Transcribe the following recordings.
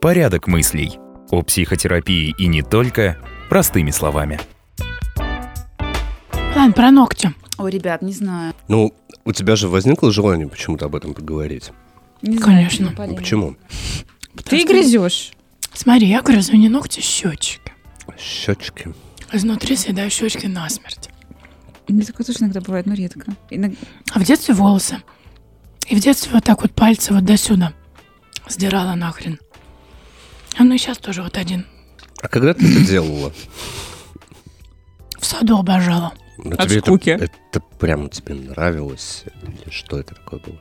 Порядок мыслей. О психотерапии и не только, простыми словами. Ладно, про ногти. Ой, ребят, не знаю. Ну, у тебя же возникло желание почему-то об этом поговорить? Не Конечно. Знаю, почему? Потому ты грызешь. Смотри, я грызу не ногти, щечки. Щечки. Изнутри съедаю щечки насмерть. Мне такое тоже иногда бывает, но редко. А в детстве волосы. И в детстве вот так вот пальцы вот до сюда сдирала нахрен. А ну и сейчас тоже вот один. А когда ты это делала? В саду обожала. Но от скуки. Это прям тебе нравилось? Или что это такое было?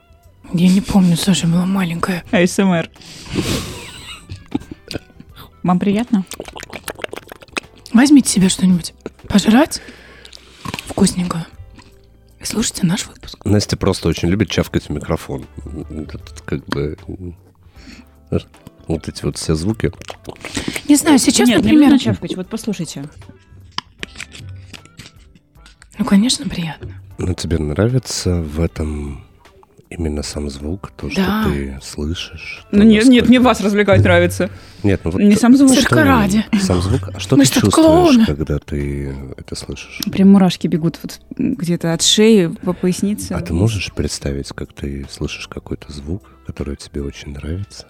Я не помню, Саша была маленькая. АСМР. Вам приятно? Возьмите себе что-нибудь пожрать вкусненькое. И слушайте наш выпуск. Настя просто очень любит чавкать в микрофон. Как бы... Вот эти вот все звуки. Не знаю, сейчас, нет, например... Нет, не нужно чавкать, вот послушайте. Ну, конечно, приятно. Но тебе нравится в этом... Именно сам звук, то, да, что ты слышишь. Ну, нет, насколько... нет, мне вас развлекать нравится. Нет, ну вот не сам звук. Цирка ради. Сам звук. А что мы ты чувствуешь, клоуны, когда ты это слышишь? Прям мурашки бегут вот где-то от шеи по пояснице. А ты можешь представить, как ты слышишь какой-то звук, который тебе очень нравится?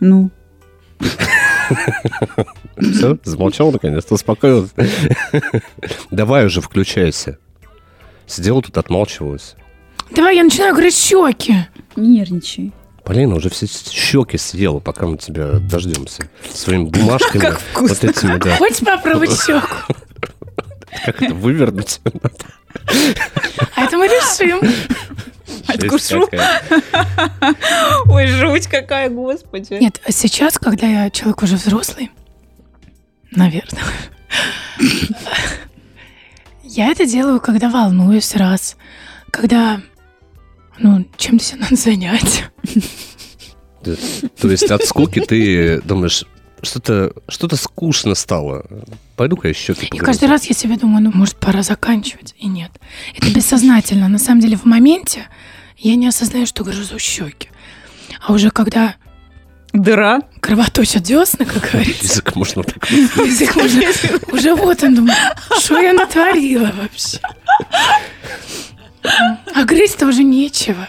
Ну. Все, замолчал наконец-то, успокоился. Давай уже включайся. Сидела тут, отмалчивалась. Давай я начинаю грызть щеки. Не нервничай. Полина уже все щеки съела, пока мы тебя дождемся. Своими бумажками. Как вкусно. Хочешь попробовать щеку? Как это вывернуть? А это мы решим. Откушу. Ой, жуть какая, господи. Нет, сейчас, когда я человек уже взрослый, наверное, я это делаю, когда волнуюсь, раз... Когда, ну, чем-то себя надо занять. То есть от скуки ты думаешь, что-то скучно стало. Пойду-ка я щеки погрызу. И каждый раз я себе думаю, ну, может, пора заканчивать. И нет. Это бессознательно. На самом деле, в моменте я не осознаю, что грызу щеки. А уже когда... Дыра. Кровоточат десны, как говорится. Язык можно так. Язык можно... Уже вот он думает, что я натворила вообще. А грызть-то уже нечего.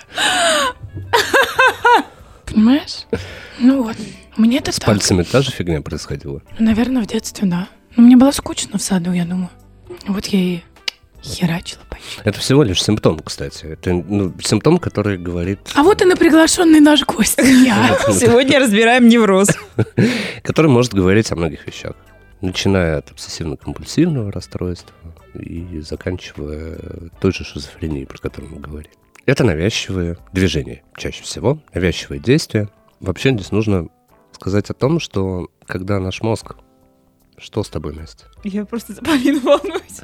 Понимаешь? Ну вот, мне это с так. С пальцами та же фигня происходила? Наверное, в детстве, да. Но мне было скучно в саду, я думаю. Вот я и херачила почти. Это всего лишь симптом, кстати. Это, ну, симптом, который говорит... А вот и на приглашенный наш гость. Сегодня разбираем невроз. Который может говорить о многих вещах. Начиная от обсессивно-компульсивного расстройства и заканчивая той же шизофренией, про которую мы говорили. Это навязчивые движения, чаще всего, навязчивые действия. Вообще здесь нужно сказать о том, что когда наш мозг... Что с тобой, Настя? Я просто за Полину волнуюсь.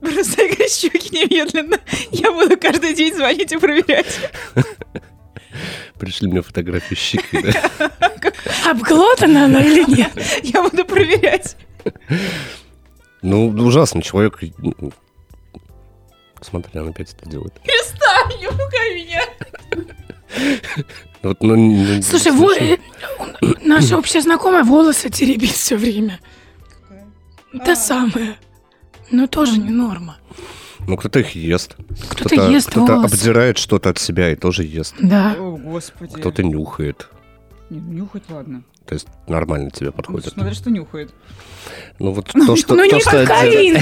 Просто я говорю, щеки немедленно. Я буду каждый день звонить и проверять. Пришли мне фотографии щеки, да? Обглотана она или нет? Я буду проверять. Ну, ужасно, человек... Смотри, она опять это делает. Перестань, не пугай меня. Вот, ну, слушай, наша общая знакомая волосы теребит все время. Какая? Та самая. Но тоже не норма. Ну, кто-то их ест. Кто-то ест волосы. Кто-то обдирает что-то от себя и тоже ест. Да. О, Господи. Кто-то нюхает. Не, нюхать, ладно. То есть нормально тебе подходит. Ну, смотри, что нюхает. Ну, вот то, что... Ну, не кокаин!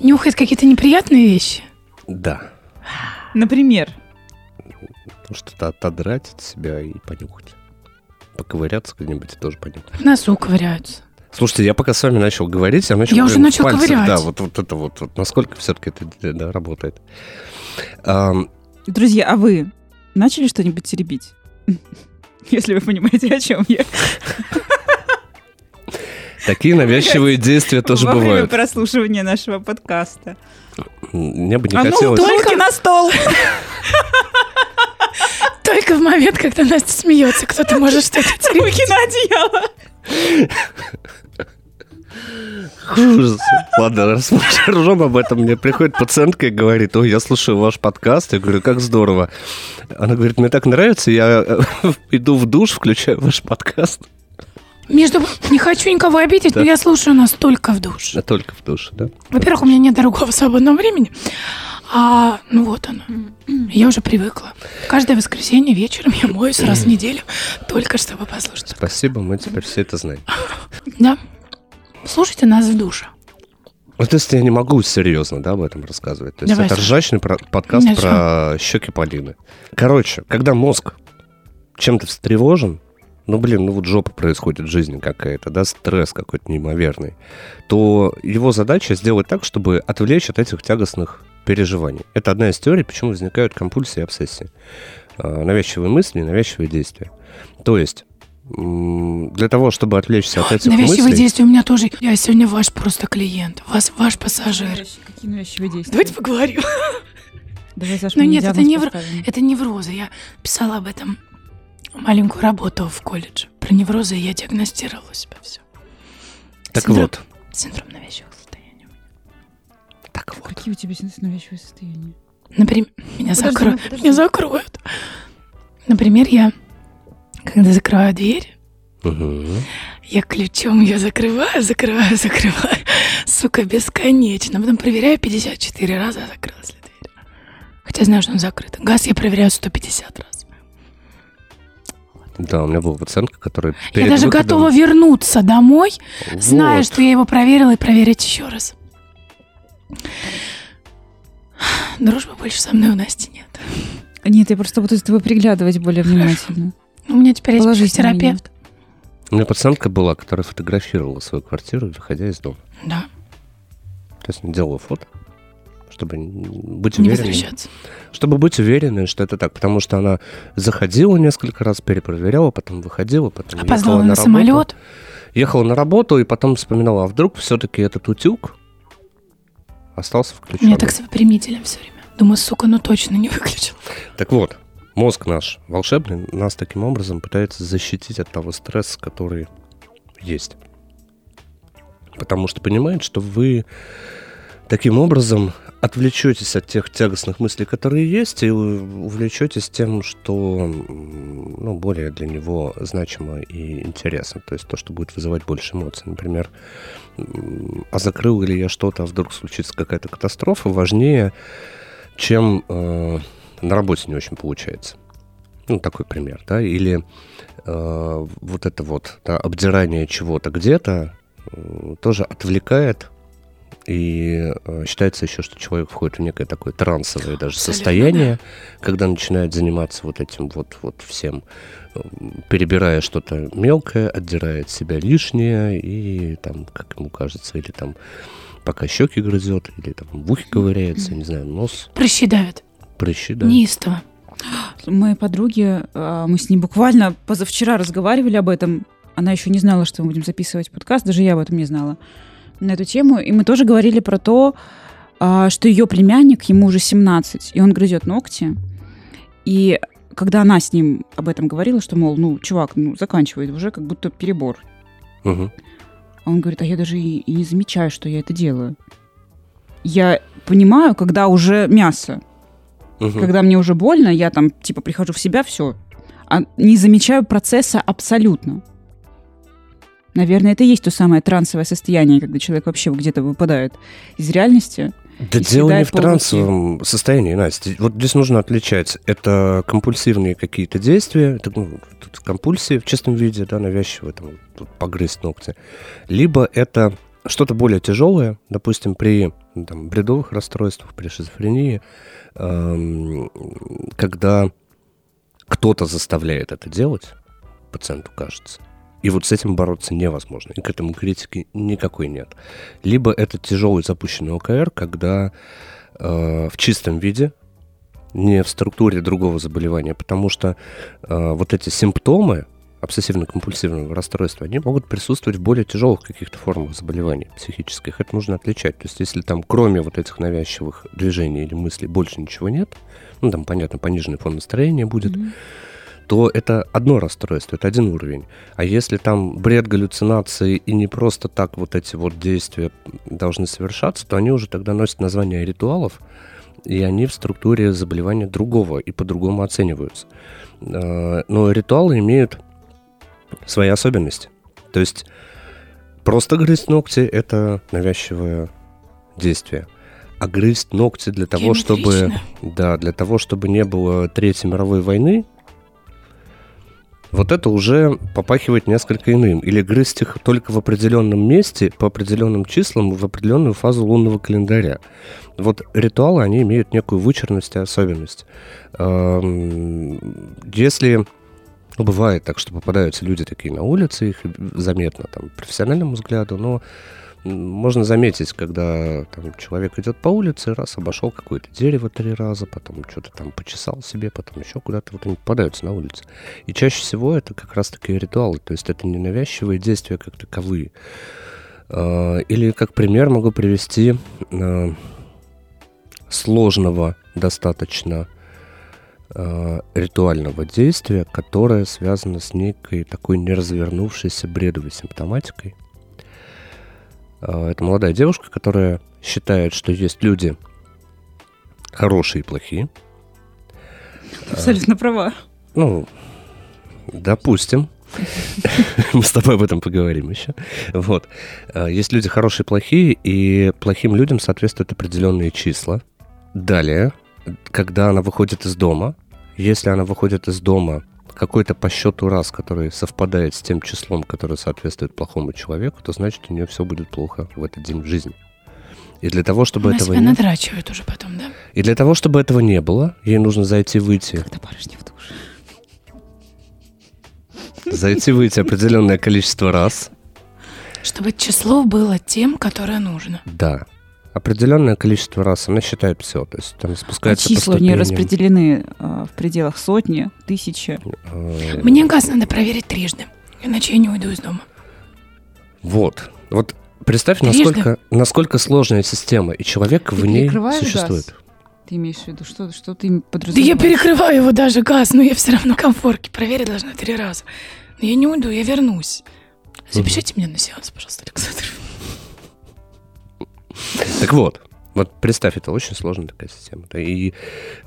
Нюхает какие-то неприятные вещи? Да. Например? Что-то отодрать от себя и понюхать. Поковыряться где-нибудь и тоже понюхать. В носу ковыряются. Слушайте, я пока с вами начал говорить, я уже начал пальцев, ковырять. Да, вот это вот, насколько все-таки это, да, работает. Друзья, а вы начали что-нибудь теребить? Если вы понимаете, о чем я. Такие навязчивые действия тоже бывают. Во время прослушивания нашего подкаста. Мне бы не хотелось... А ну, только на стол! Только в момент, когда Настя смеется, кто-то может что-то теребить. Руки на одеяло! какой ужас. Ладно, раз мы ржем об этом, мне приходит пациентка и говорит: ой, я слушаю ваш подкаст. Я говорю: как здорово. Она говорит: мне так нравится, я иду в душ, включаю ваш подкаст. Между... Не хочу никого обидеть, да. Но я слушаю нас только в душе. Только в душе, да. Во-первых, у меня нет дорогого свободного времени. А, ну вот оно. Я уже привыкла. Каждое воскресенье вечером я моюсь раз в неделю, только чтобы послушать. Спасибо, мы теперь все это знаем. Да. Слушайте нас в душе. Вот то есть я не могу серьезно, да, об этом рассказывать. То есть давай, это ржачный подкаст про щеки Полины. Короче, когда мозг чем-то встревожен, вот жопа происходит в жизни какая-то, да, стресс какой-то неимоверный, то его задача сделать так, чтобы отвлечь от этих тягостных переживаний. Это одна из теорий, почему возникают компульсии и обсессии. Навязчивые мысли, навязчивые действия. То есть для того, чтобы отвлечься от этих навязчивые мыслей... Навязчивые действия у меня тоже. Я сегодня ваш просто клиент, ваш пассажир. Какие навязчивые действия? Давайте поговорим. Давай, Саша, ну нет, это неврозы. Я писала об этом маленькую работу в колледже. Про неврозы я диагностировала у себя все. Так вот. Синдром навязчивых состояний. Так вот. Какие у тебя навязчивые состояния? Например, меня закроют. Например, я, когда закрываю дверь, я ключом ее закрываю, сука, бесконечно. Потом проверяю 54 раза, закрылась ли дверь. Хотя знаю, что он закрыт. Газ я проверяю 150 раз. Да, у меня была пациентка, которая... Я даже готова вернуться домой, вот, зная, что я его проверила, и проверить еще раз. Дружбы больше со мной у Насти нет. Нет, я просто буду с тобой приглядывать более внимательно. У меня теперь есть психотерапевт. У меня пациентка была, которая фотографировала свою квартиру, выходя из дома. Да. То есть делала фото, чтобы быть уверенной. Чтобы быть уверенной, что это так. Потому что она заходила несколько раз, перепроверяла, потом выходила, потом опоздала ехала на работу. Самолет. Ехала на работу и потом вспоминала, а вдруг все-таки этот утюг остался включен. У меня так с выпрямителем все время. Думаю, сука, ну точно не выключил. Так вот, мозг наш волшебный нас таким образом пытается защитить от того стресса, который есть. Потому что понимает, что вы таким образом отвлечетесь от тех тягостных мыслей, которые есть, и увлечетесь тем, что более для него значимо и интересно. То есть то, что будет вызывать больше эмоций. Например, а закрыл ли я что-то, а вдруг случится какая-то катастрофа, важнее, чем на работе не очень получается. Такой пример, да. Или обдирание чего-то где-то тоже отвлекает. И считается еще, что человек входит в некое такое трансовое даже состояние, когда начинает заниматься этим всем, перебирая что-то мелкое, отдирает от себя лишнее, и там, как ему кажется, или там пока щеки грызет, или там в ухе ковыряется, не знаю, нос. Прыщи давят. Неистово. Моей подруге, мы с ней буквально позавчера разговаривали об этом, она еще не знала, что мы будем записывать подкаст, даже я об этом не знала. На эту тему, и мы тоже говорили про то, что ее племянник, ему уже 17, и он грызет ногти, и когда она с ним об этом говорила, что, мол, чувак, заканчивает уже, как будто перебор. Угу. А он говорит, а я даже и не замечаю, что я это делаю. Я понимаю, когда уже мясо. Угу. Когда мне уже больно, я там, прихожу в себя, все. А не замечаю процесса абсолютно. Наверное, это и есть то самое трансовое состояние, когда человек вообще где-то выпадает из реальности. Да дело не в трансовом состоянии, Настя. Вот здесь нужно отличать. Это компульсивные какие-то действия, это, компульсии в чистом виде, да, навязчивые, погрызть ногти. Либо это что-то более тяжелое, допустим, при бредовых расстройствах, при шизофрении, когда кто-то заставляет это делать, пациенту кажется. И вот с этим бороться невозможно. И к этому критики никакой нет. Либо это тяжелый запущенный ОКР, когда в чистом виде, не в структуре другого заболевания. Потому что вот эти симптомы обсессивно-компульсивного расстройства, они могут присутствовать в более тяжелых каких-то формах заболеваний психических. Это нужно отличать. То есть если там кроме вот этих навязчивых движений или мыслей больше ничего нет, понятно, пониженный фон настроения будет, то это одно расстройство, это один уровень. А если там бред, галлюцинации и не просто так вот эти вот действия должны совершаться, то они уже тогда носят название ритуалов, и они в структуре заболевания другого и по-другому оцениваются. Но ритуалы имеют свои особенности. То есть просто грызть ногти – это навязчивое действие. А грызть ногти для того, чтобы не было Третьей мировой войны, вот это уже попахивает несколько иным. Или грызть их только в определенном месте, по определенным числам, в определенную фазу лунного календаря. Вот ритуалы, они имеют некую вычурность и особенность. Если... Ну, бывает так, что попадаются люди такие на улице, их заметно там профессиональному взгляду, но можно заметить, когда там человек идет по улице, раз обошел какое-то дерево 3 раза, потом что-то там почесал себе, потом еще куда-то, вот они попадаются на улице. И чаще всего это как раз такие ритуалы, то есть это ненавязчивые действия как таковые. Или как пример могу привести сложного достаточно ритуального действия, которое связано с некой такой неразвернувшейся бредовой симптоматикой. Это молодая девушка, которая считает, что есть люди хорошие и плохие. Абсолютно права. Ну, допустим. Мы с тобой об этом поговорим еще. Вот. Есть люди хорошие и плохие, и плохим людям соответствуют определенные числа. Далее, когда она выходит из дома, если она выходит из дома какой-то по счету раз, который совпадает с тем числом, которое соответствует плохому человеку, то значит, у нее все будет плохо в этот день в жизни. И для того, чтобы этого не... надрачивает уже потом, да? И для того, чтобы этого не было, ей нужно зайти-выйти. Когда барышня в душе. Зайти-выйти определенное количество раз. Чтобы число было тем, которое нужно. Да. Определенное количество раз, она считает все. То есть там спускается по ступеням. Числа не распределены в пределах сотни, тысячи. Мне газ надо проверить 3, иначе я не уйду из дома. Вот. Вот представь, насколько сложная система, и человек в ней существует. Газ? Ты имеешь в виду, что ты подразумеваешь? Да я перекрываю его даже газ, но я все равно комфорки проверить должна 3 раза. Но я не уйду, я вернусь. Запишите меня на сеанс, пожалуйста, Александр. Так вот представь, это очень сложная такая система. И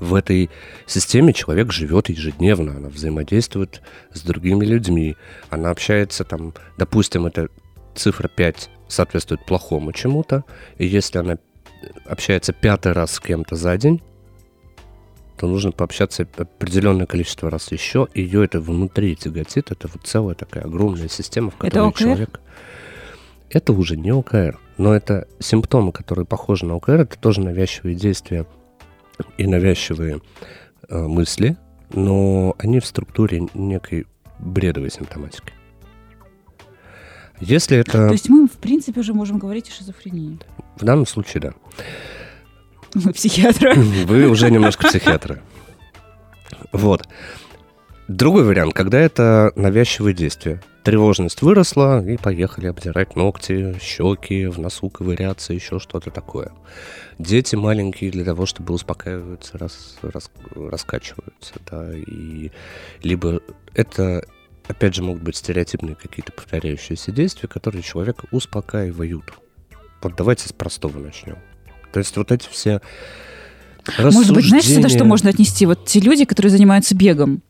в этой системе человек живет ежедневно, она взаимодействует с другими людьми, она общается там, допустим, эта цифра 5 соответствует плохому чему-то, и если она общается 5-й раз с кем-то за день, то нужно пообщаться определенное количество раз еще, ее это внутри тяготит, это вот целая такая огромная система, в которой человек... Это уже не ОКР, но это симптомы, которые похожи на ОКР, это тоже навязчивые действия и навязчивые мысли, но они в структуре некой бредовой симптоматики. Если это... То есть мы, в принципе, уже можем говорить о шизофрении? В данном случае, да. Вы психиатры. Вы уже немножко психиатры. Вот. Другой вариант, когда это навязчивые действия. Тревожность выросла, и поехали обдирать ногти, щеки, в носу ковыряться, еще что-то такое. Дети маленькие для того, чтобы успокаиваться, раскачиваются. Да, и либо это, опять же, могут быть стереотипные какие-то повторяющиеся действия, которые человека успокаивают. Вот давайте с простого начнем. То есть вот эти все рассуждения... Может быть, знаете, сюда что можно отнести? Вот те люди, которые занимаются бегом.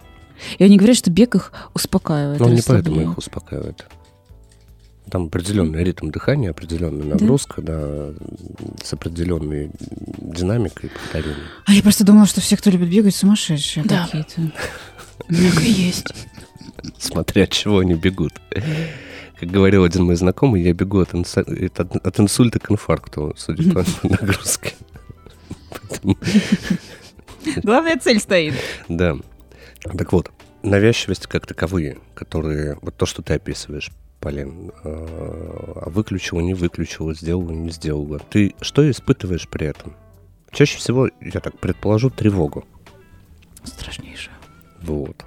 И они говорят, что бег их успокаивает. Но не поэтому их успокаивает. Там определенный ритм дыхания, определенная нагрузка, да, с определенной динамикой повторения. А я просто думала, что все, кто любит бегать, сумасшедшие какие-то. Так и есть. Смотря от чего они бегут. Как говорил один мой знакомый, я бегу от инсульта к инфаркту, судя по нагрузке. Главная цель стоит. Да. Так вот, навязчивости как таковые, которые, вот то, что ты описываешь, Полин, выключила, не выключила, сделала, не сделала. Ты что испытываешь при этом? Чаще всего, я так предположу, тревогу. Страшнейшая. Вот.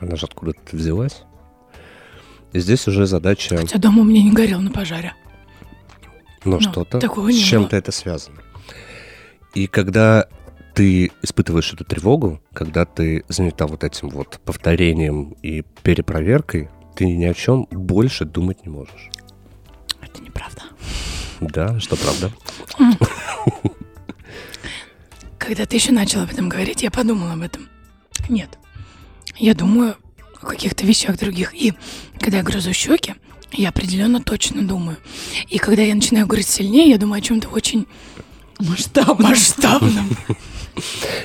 Она же откуда-то взялась. И здесь уже задача... Хотя дома у меня не горел на пожаре. Но что-то, с чем-то это связано. И когда ты испытываешь эту тревогу, когда ты занята вот этим вот повторением и перепроверкой, ты ни о чем больше думать не можешь. Это неправда. Да, что правда? Когда ты еще начал об этом говорить, я подумала об этом. Нет, я думаю о каких-то вещах других. И когда я грызу щеки, я определенно точно думаю. И когда я начинаю говорить сильнее, я думаю о чем-то очень масштабном.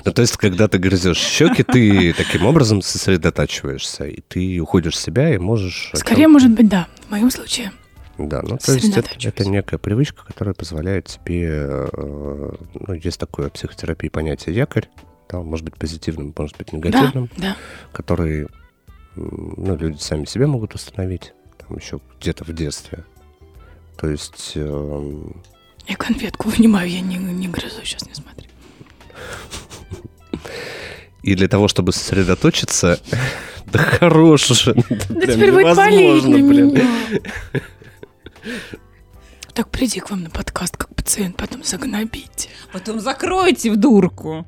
Ну, то есть, когда ты грызешь щеки, ты таким образом сосредотачиваешься, и ты уходишь в себя и можешь... Скорее, может быть, да, в моем случае. Да, ну, то есть, это некая привычка, которая позволяет тебе... Ну, есть такое в психотерапии понятие якорь, там, может быть, позитивным, может быть, негативным, да, который, ну, люди сами себе могут установить, там, еще где-то в детстве. То есть... Я конфетку вынимаю, я не грызу, сейчас не смотрю. И для того, чтобы сосредоточиться... Да хорош уже. Да теперь будет болеть на меня. Так, приди к вам на подкаст, как пациент, потом загнобите. Потом закройте в дурку.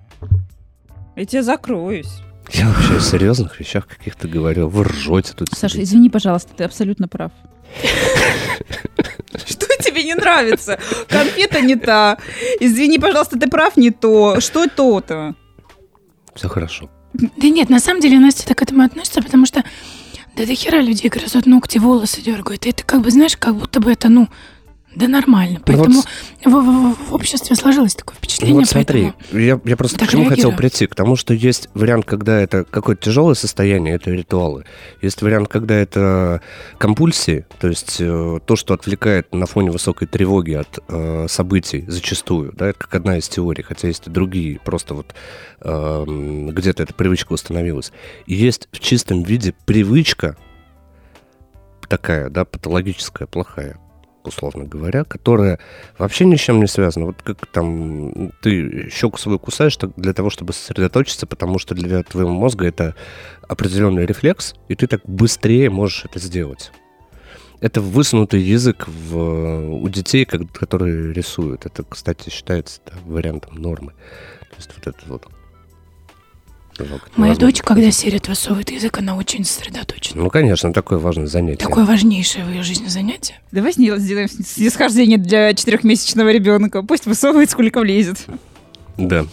Я тебя закроюсь. Я вообще о серьезных вещах каких-то говорил. Вы ржете тут. Саша, сидите. Извини, пожалуйста, ты абсолютно прав. Что тебе не нравится? Конфета не та. Извини, пожалуйста, ты прав, не то. Что то-то? Все хорошо. Да нет, на самом деле Настя так к этому относится, потому что да до хера людей грызут ногти, волосы дергают. И это как бы, знаешь, как будто бы это, ну, да нормально. Поэтому ну, вот, в обществе сложилось такое впечатление. Ну, вот смотри, я просто к чему хотел прийти? К тому, что есть вариант, когда это какое-то тяжелое состояние, это ритуалы. Есть вариант, когда это компульсии, то есть то, что отвлекает на фоне высокой тревоги от событий зачастую. Да, это как одна из теорий, хотя есть и другие. Просто вот где-то эта привычка установилась. И есть в чистом виде привычка такая, да, патологическая, плохая, условно говоря, которая вообще ни с чем не связана. Вот как там ты щеку свою кусаешь для того, чтобы сосредоточиться, потому что для твоего мозга это определенный рефлекс, и ты так быстрее можешь это сделать. Это высунутый язык у детей, которые рисуют. Это, кстати, считается вариантом нормы. То есть вот это вот. Моя дочь, когда серит, высовывает язык, она очень сосредоточена. Ну, конечно, такое важное занятие. Такое важнейшее в ее жизни занятие. Давай сделаем снисхождение для 4-месячного ребенка. Пусть высовывает, сколько влезет. Да.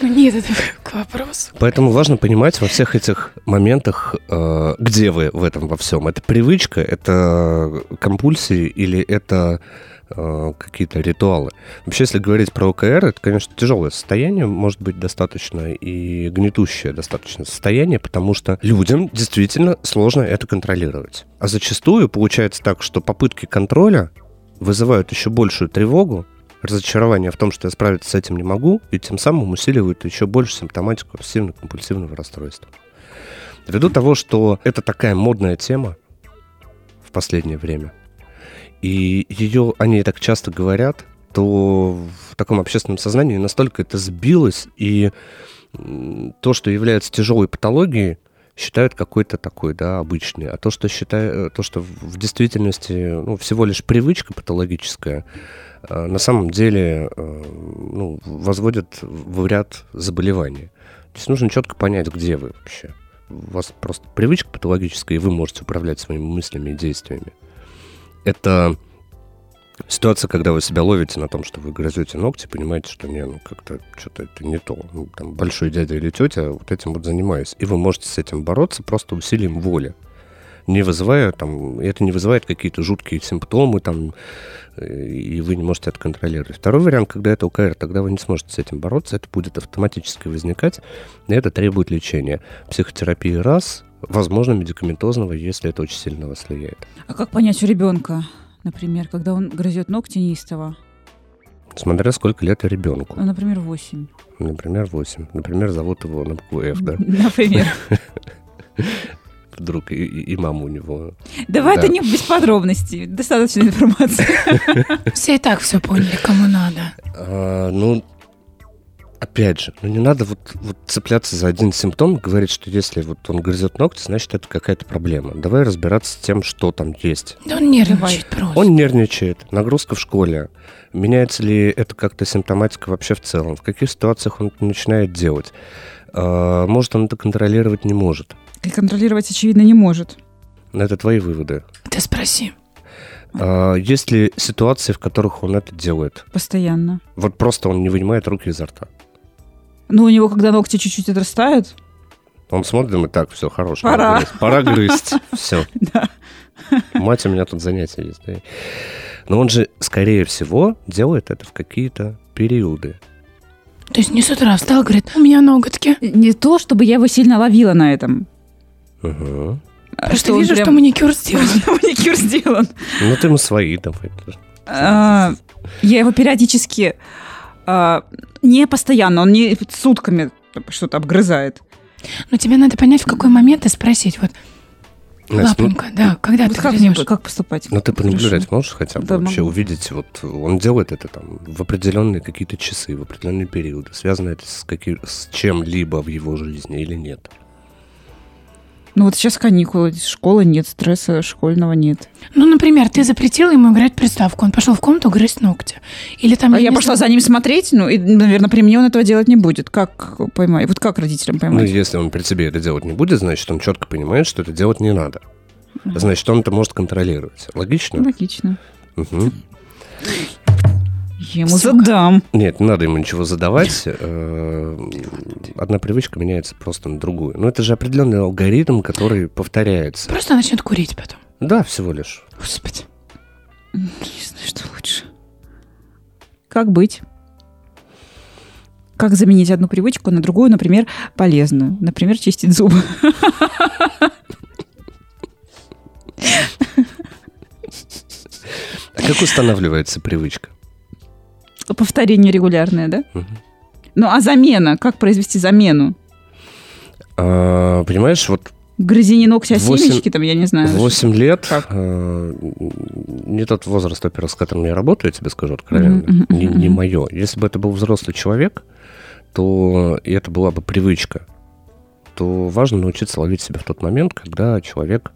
Ну, нет, это к вопросу. Поэтому важно понимать во всех этих моментах, где вы в этом во всем. Это привычка, это компульсии или это какие-то ритуалы. Вообще, если говорить про ОКР, это, конечно, тяжелое состояние, может быть, достаточно и гнетущее достаточно состояние, потому что людям действительно сложно это контролировать. А зачастую получается так, что попытки контроля вызывают еще большую тревогу, разочарование в том, что я справиться с этим не могу, и тем самым усиливают еще больше симптоматику обсессивно-компульсивного расстройства. Ввиду того, что это такая модная тема в последнее время, и ее они так часто говорят, то в таком общественном сознании настолько это сбилось, и то, что является тяжелой патологией, считают какой-то такой, да, обычный. А то, что считают, то, что в действительности, ну, всего лишь привычка патологическая, на самом деле, ну, возводит в ряд заболеваний. То есть нужно четко понять, где вы вообще. У вас просто привычка патологическая, и вы можете управлять своими мыслями и действиями. Это ситуация, когда вы себя ловите на том, что вы грызете ногти, понимаете, что не, ну как-то что-то это не то. Ну, там большой дядя или тетя вот этим вот занимаюсь. И вы можете с этим бороться просто усилием воли. Не вызывая там, это не вызывает какие-то жуткие симптомы там, и вы не можете это контролировать. Второй вариант, когда это ОКР, тогда вы не сможете с этим бороться, это будет автоматически возникать, и это требует лечения. Психотерапии раз, возможно, медикаментозного, если это очень сильно вас влияет. А как понять у ребенка, например, когда он грызет ногти неистово? Смотря сколько лет ребенку. Ну, например, 8. Например, 8. Например, зовут его на букву F, да? Например. Друг и маму у него. Давай это не без подробностей. Достаточно информации. Все и так все поняли, кому надо. Ну, опять же, ну не надо вот цепляться за один симптом и говорить, что если вот он грызет ногти, значит, это какая-то проблема. Давай разбираться с тем, что там есть. Да он нервничает просто. Он нервничает. Нагрузка в школе. Меняется ли это как-то симптоматика вообще в целом? В каких ситуациях он это начинает делать? Может, он это контролировать, не может? И контролировать, очевидно, не может. Это твои выводы. Да спроси. Есть ли ситуации, в которых он это делает? Постоянно. Вот просто он не вынимает руки изо рта. Ну, у него, когда ногти чуть-чуть отрастают... Он смотрит, думает, так, все, хорош. Пора грызть. Все. Да. Мать, у меня тут занятия есть. Да? Но он же, скорее всего, делает это в какие-то периоды. То есть не с утра встал, говорит, у меня ноготки. Не то, чтобы я его сильно ловила на этом. Угу. Просто вижу, прям... что маникюр сделан. Маникюр сделан. Ну, ты ему свои давай. Я его периодически... Не постоянно, он не сутками что-то обгрызает. Но тебе надо понять, в какой момент и спросить. Вот, лапонька, да, когда вот ты грызешь? Как поступать? Ну, ты понаблюдать можешь хотя бы, да, вообще могу. Увидеть, вот он делает это там в определенные какие-то часы, в определенные периоды. Связано это с чем-либо в его жизни или нет? Ну, вот сейчас каникулы, школы нет, стресса школьного нет. Ну, например, ты запретила ему играть в приставку, он пошел в комнату грызть ногти. Или там... я пошла за ним смотреть, ну, и, наверное, при мне он этого делать не будет. Как поймать? Вот как родителям поймать? Ну, если он при тебе это делать не будет, значит, он четко понимает, что это делать не надо. Значит, он это может контролировать. Логично? Логично. Угу. Я ему задам. Нет, не надо ему ничего задавать. Одна привычка меняется просто на другую. Но это же определенный алгоритм, который повторяется. Просто начнет курить потом. Да, всего лишь. Господи. Не знаю, что лучше. Как быть? Как заменить одну привычку на другую, например, полезную? Например, чистить зубы. А как устанавливается привычка? Повторение регулярное, да? Угу. Ну, а замена? Как произвести замену? Понимаешь, вот... Грызение ногтя, семечки там, я не знаю. 8 лет. Не тот возраст, во-первых, с которым я работаю, я тебе скажу откровенно. Не мое. Если бы это был взрослый человек, то и это была бы привычка, то важно научиться ловить себя в тот момент, когда человек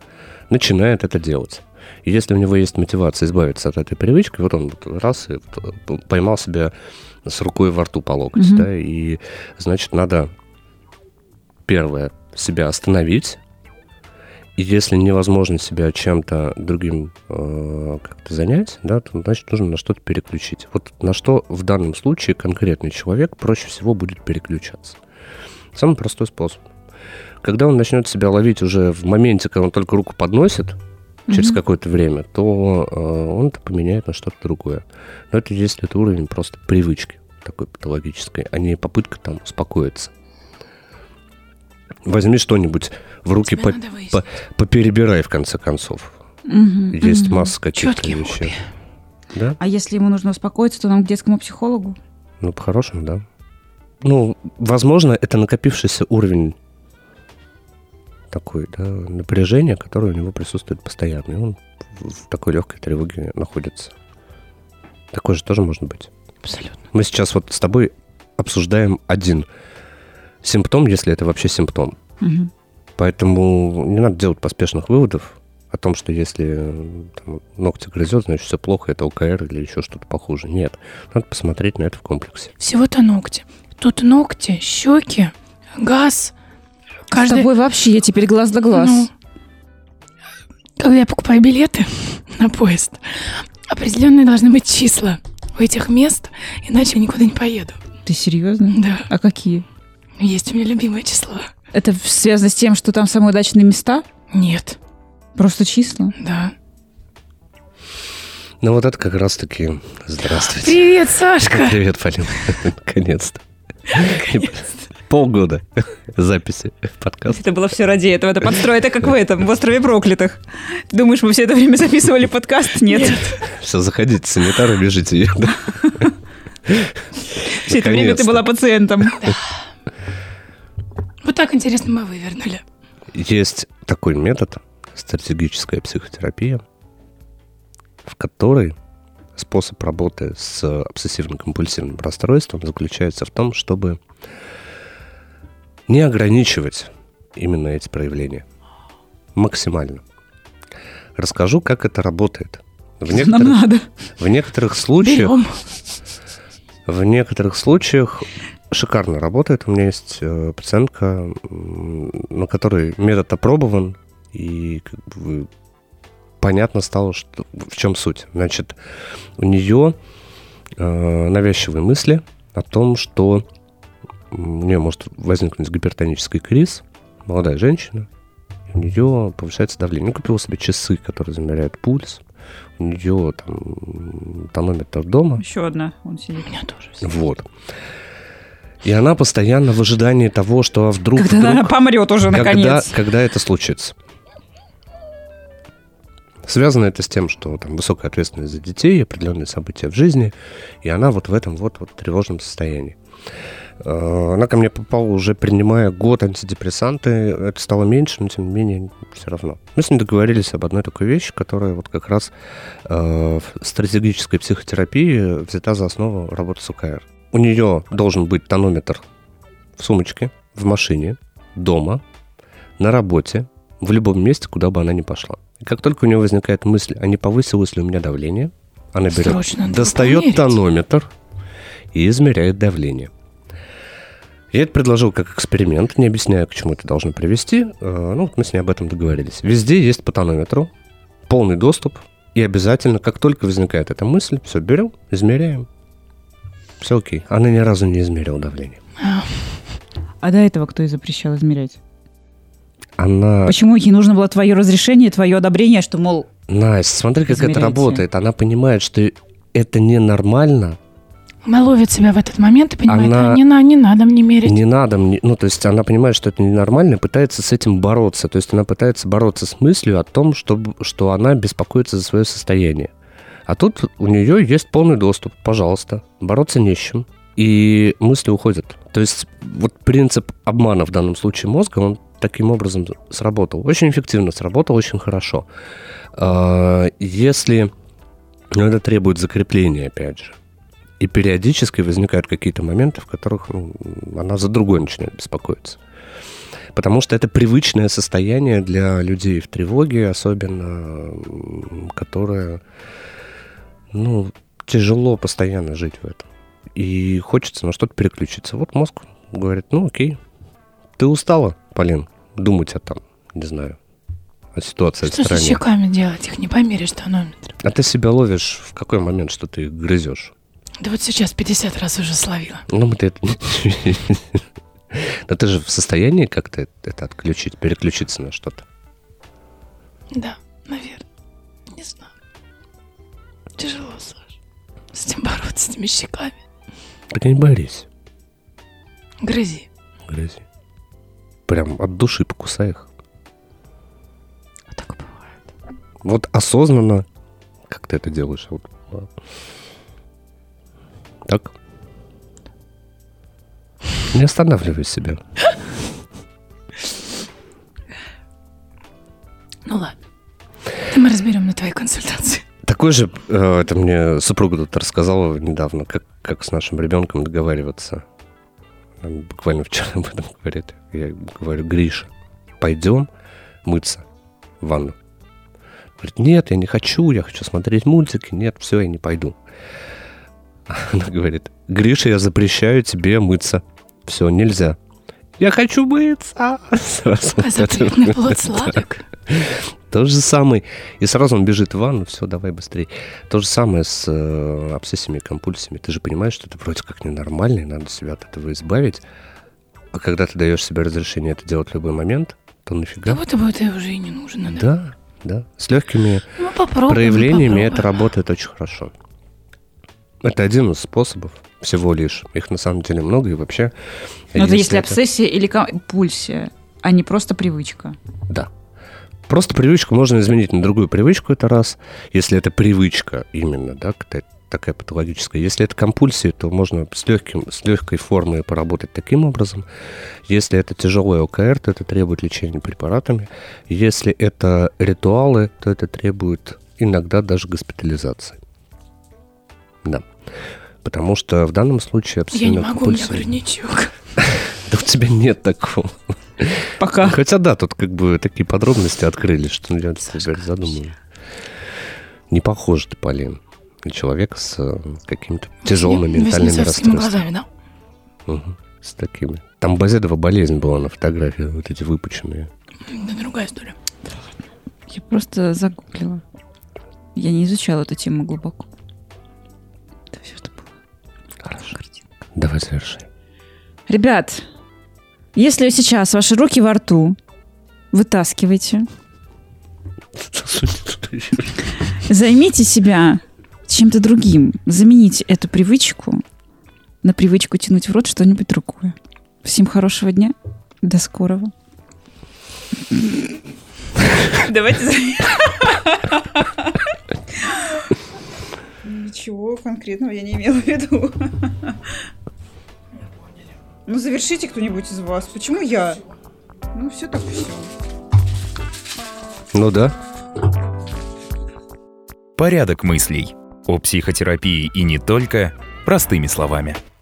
начинает это делать. И если у него есть мотивация избавиться от этой привычки, вот он раз и поймал себя с рукой во рту по локоть, угу. Да, и, значит, надо, первое, себя остановить, и если невозможно себя чем-то другим как-то занять, да, то, значит, нужно на что-то переключить. Вот на что в данном случае конкретный человек проще всего будет переключаться. Самый простой способ. Когда он начнет себя ловить уже в моменте, когда он только руку подносит, через какое-то время, то он это поменяет на что-то другое. Но это есть этот уровень просто привычки такой патологической, а не попытка там успокоиться. Возьми что-нибудь в руки, поперебирай, в конце концов. Есть масса каких-то чёткие вещей. Да? А если ему нужно успокоиться, то нам к детскому психологу? Ну, по-хорошему, да. Ну, возможно, это накопившийся уровень такое, да, напряжение, которое у него присутствует постоянно. И он в такой легкой тревоге находится. Такое же тоже можно быть. Абсолютно. Мы сейчас вот с тобой обсуждаем один симптом, если это вообще симптом. Угу. Поэтому не надо делать поспешных выводов о том, что если там, ногти грызет, значит, все плохо, это ОКР или еще что-то похуже. Нет. Надо посмотреть на это в комплексе. Всего-то ногти. Тут ногти, щеки, газ... С тобой вообще я теперь глаз да глаз. Ну, когда я покупаю билеты на поезд, определенные должны быть числа у этих мест, иначе я никуда не поеду. Ты серьезно? Да. А какие? Есть у меня любимое число. Это связано с тем, что там самые удачные места? Нет. Просто числа? Да. Ну вот это как раз-таки... Здравствуйте. Привет, Сашка! Привет, Полина. Наконец-то. Наконец-то. Полгода записи подкаста. Это было все ради этого. Это подстрой. Это как в этом, в «Острове проклятых». Ты думаешь, мы все это время записывали подкаст? Нет. Все, заходите, санитары, бежите. Все это время ты была пациентом. Вот так интересно мы вывернули. Есть такой метод, стратегическая психотерапия, в которой способ работы с обсессивно-компульсивным расстройством заключается в том, чтобы не ограничивать именно эти проявления максимально. Расскажу, как это работает. В некоторых случаях шикарно работает. У меня есть пациентка, на которой метод опробован, и понятно стало, что, в чем суть. Значит, у нее навязчивые мысли о том, что у нее может возникнуть гипертонический криз, молодая женщина, у нее повышается давление. Ну, купила себе часы, которые замеряют пульс. У нее там тонометр дома. Еще одна, он сидит. У меня тоже сидит. Вот. И она постоянно в ожидании того, что вдруг... Когда она помрет уже, наконец. Когда это случится. Связано это с тем, что там высокая ответственность за детей, определенные события в жизни, и она вот в этом вот тревожном состоянии. Она ко мне попала уже, принимая год антидепрессанты. Это стало меньше, но тем не менее все равно. Мы с ней договорились об одной такой вещи, которая вот как раз в стратегической психотерапии взята за основу работы с ОКР. У нее должен быть тонометр в сумочке, в машине, дома, на работе, в любом месте, куда бы она ни пошла. И как только у нее возникает мысль, а не повысилось ли у меня давление, она берет, достает тонометр и измеряет давление. Я это предложил как эксперимент, не объясняя, к чему это должно привести. Ну, вот мы с ней об этом договорились. Везде есть по тонометру, полный доступ, и обязательно, как только возникает эта мысль, все берем, измеряем. Все окей. Она ни разу не измерила давление. А до этого кто ей запрещал измерять? Она... Почему ей нужно было твое разрешение, твое одобрение, что, мол... Настя, смотри, как это работает. Она понимает, что это ненормально. Она ловит себя в этот момент и понимает, не надо мне мерить. Не надо мне... Ну, то есть она понимает, что это ненормально, и пытается с этим бороться. То есть она пытается бороться с мыслью о том, что она беспокоится за свое состояние. А тут у нее есть полный доступ. Пожалуйста, бороться не с чем. И мысли уходят. То есть вот принцип обмана в данном случае мозга, он таким образом сработал. Очень эффективно сработал, очень хорошо. Если... Но это требует закрепления, опять же. И периодически возникают какие-то моменты, в которых она за другой начинает беспокоиться. Потому что это привычное состояние для людей в тревоге, особенно, которое, тяжело постоянно жить в этом. И хочется на что-то переключиться. Вот мозг говорит, окей, ты устала, Полин, думать о том, не знаю, о ситуации в стране. Что с щеками делать? Их не померишь тонометр. А ты себя ловишь в какой момент, что ты их грызешь? Да вот сейчас 50 раз уже словила. Но ты же в состоянии как-то это отключить, переключиться на что-то? Да, наверное. Не знаю. Тяжело, Саш. С этим бороться, с этими щеками. Так не борись. Грызи. Прям от души покусай их. А так бывает. Вот осознанно, как ты это делаешь. Вот. Так. Не останавливай себя. Ну ладно. Это мы разберем на твоей консультации. Такой же, это мне супруга тут рассказала недавно, как с нашим ребенком договариваться. Она буквально вчера об этом говорит. Я говорю, Гриша, пойдем мыться в ванну. Говорит, нет, я не хочу, я хочу смотреть мультики. Нет, все, я не пойду. Она говорит, Гриша, я запрещаю тебе мыться. Все, нельзя. Я хочу мыться. Запретный плод сладок. То же самое. И сразу он бежит в ванну, все, давай быстрее. То же самое с обсессиями и компульсиями. Ты же понимаешь, что это вроде как ненормально, и надо себя от этого избавить. А когда ты даешь себе разрешение это делать в любой момент, то нафига? Как будто бы это уже и не нужно. Да. С легкими проявлениями это работает очень хорошо. Это один из способов, всего лишь. Их на самом деле много и вообще... Но это если обсессия или компульсия, а не просто привычка. Да. Просто привычку можно изменить на другую привычку, это раз. Если это привычка именно, да, такая патологическая. Если это компульсия, то можно с легкой формой поработать таким образом. Если это тяжелое ОКР, то это требует лечения препаратами. Если это ритуалы, то это требует иногда даже госпитализации. Да. Потому что в данном случае обсессивно-компульсивное... Я не могу, у меня горничок. Да у тебя нет такого. Пока. Хотя да, тут как бы такие подробности открылись, что я себя задумал. Не похож ты, Полин, на человека с какими-то тяжелыми ментальными расстройствами. С глазами, да? Угу, с такими. Там Базедова болезнь была на фотографии, вот эти выпученные. Да, другая история. Я просто загуглила. Я не изучала эту тему глубоко. Это все, что было. Хорошо. Картинка. Давай завершим. Ребят, если сейчас ваши руки во рту, вытаскивайте. Займите себя чем-то другим. Замените эту привычку на привычку тянуть в рот что-нибудь другое. Всем хорошего дня. До скорого. Давайте... Ничего конкретного я не имела в виду. Ну, завершите кто-нибудь из вас. Почему я? Ну, все так и все. Ну да. Порядок мыслей. О психотерапии и не только простыми словами.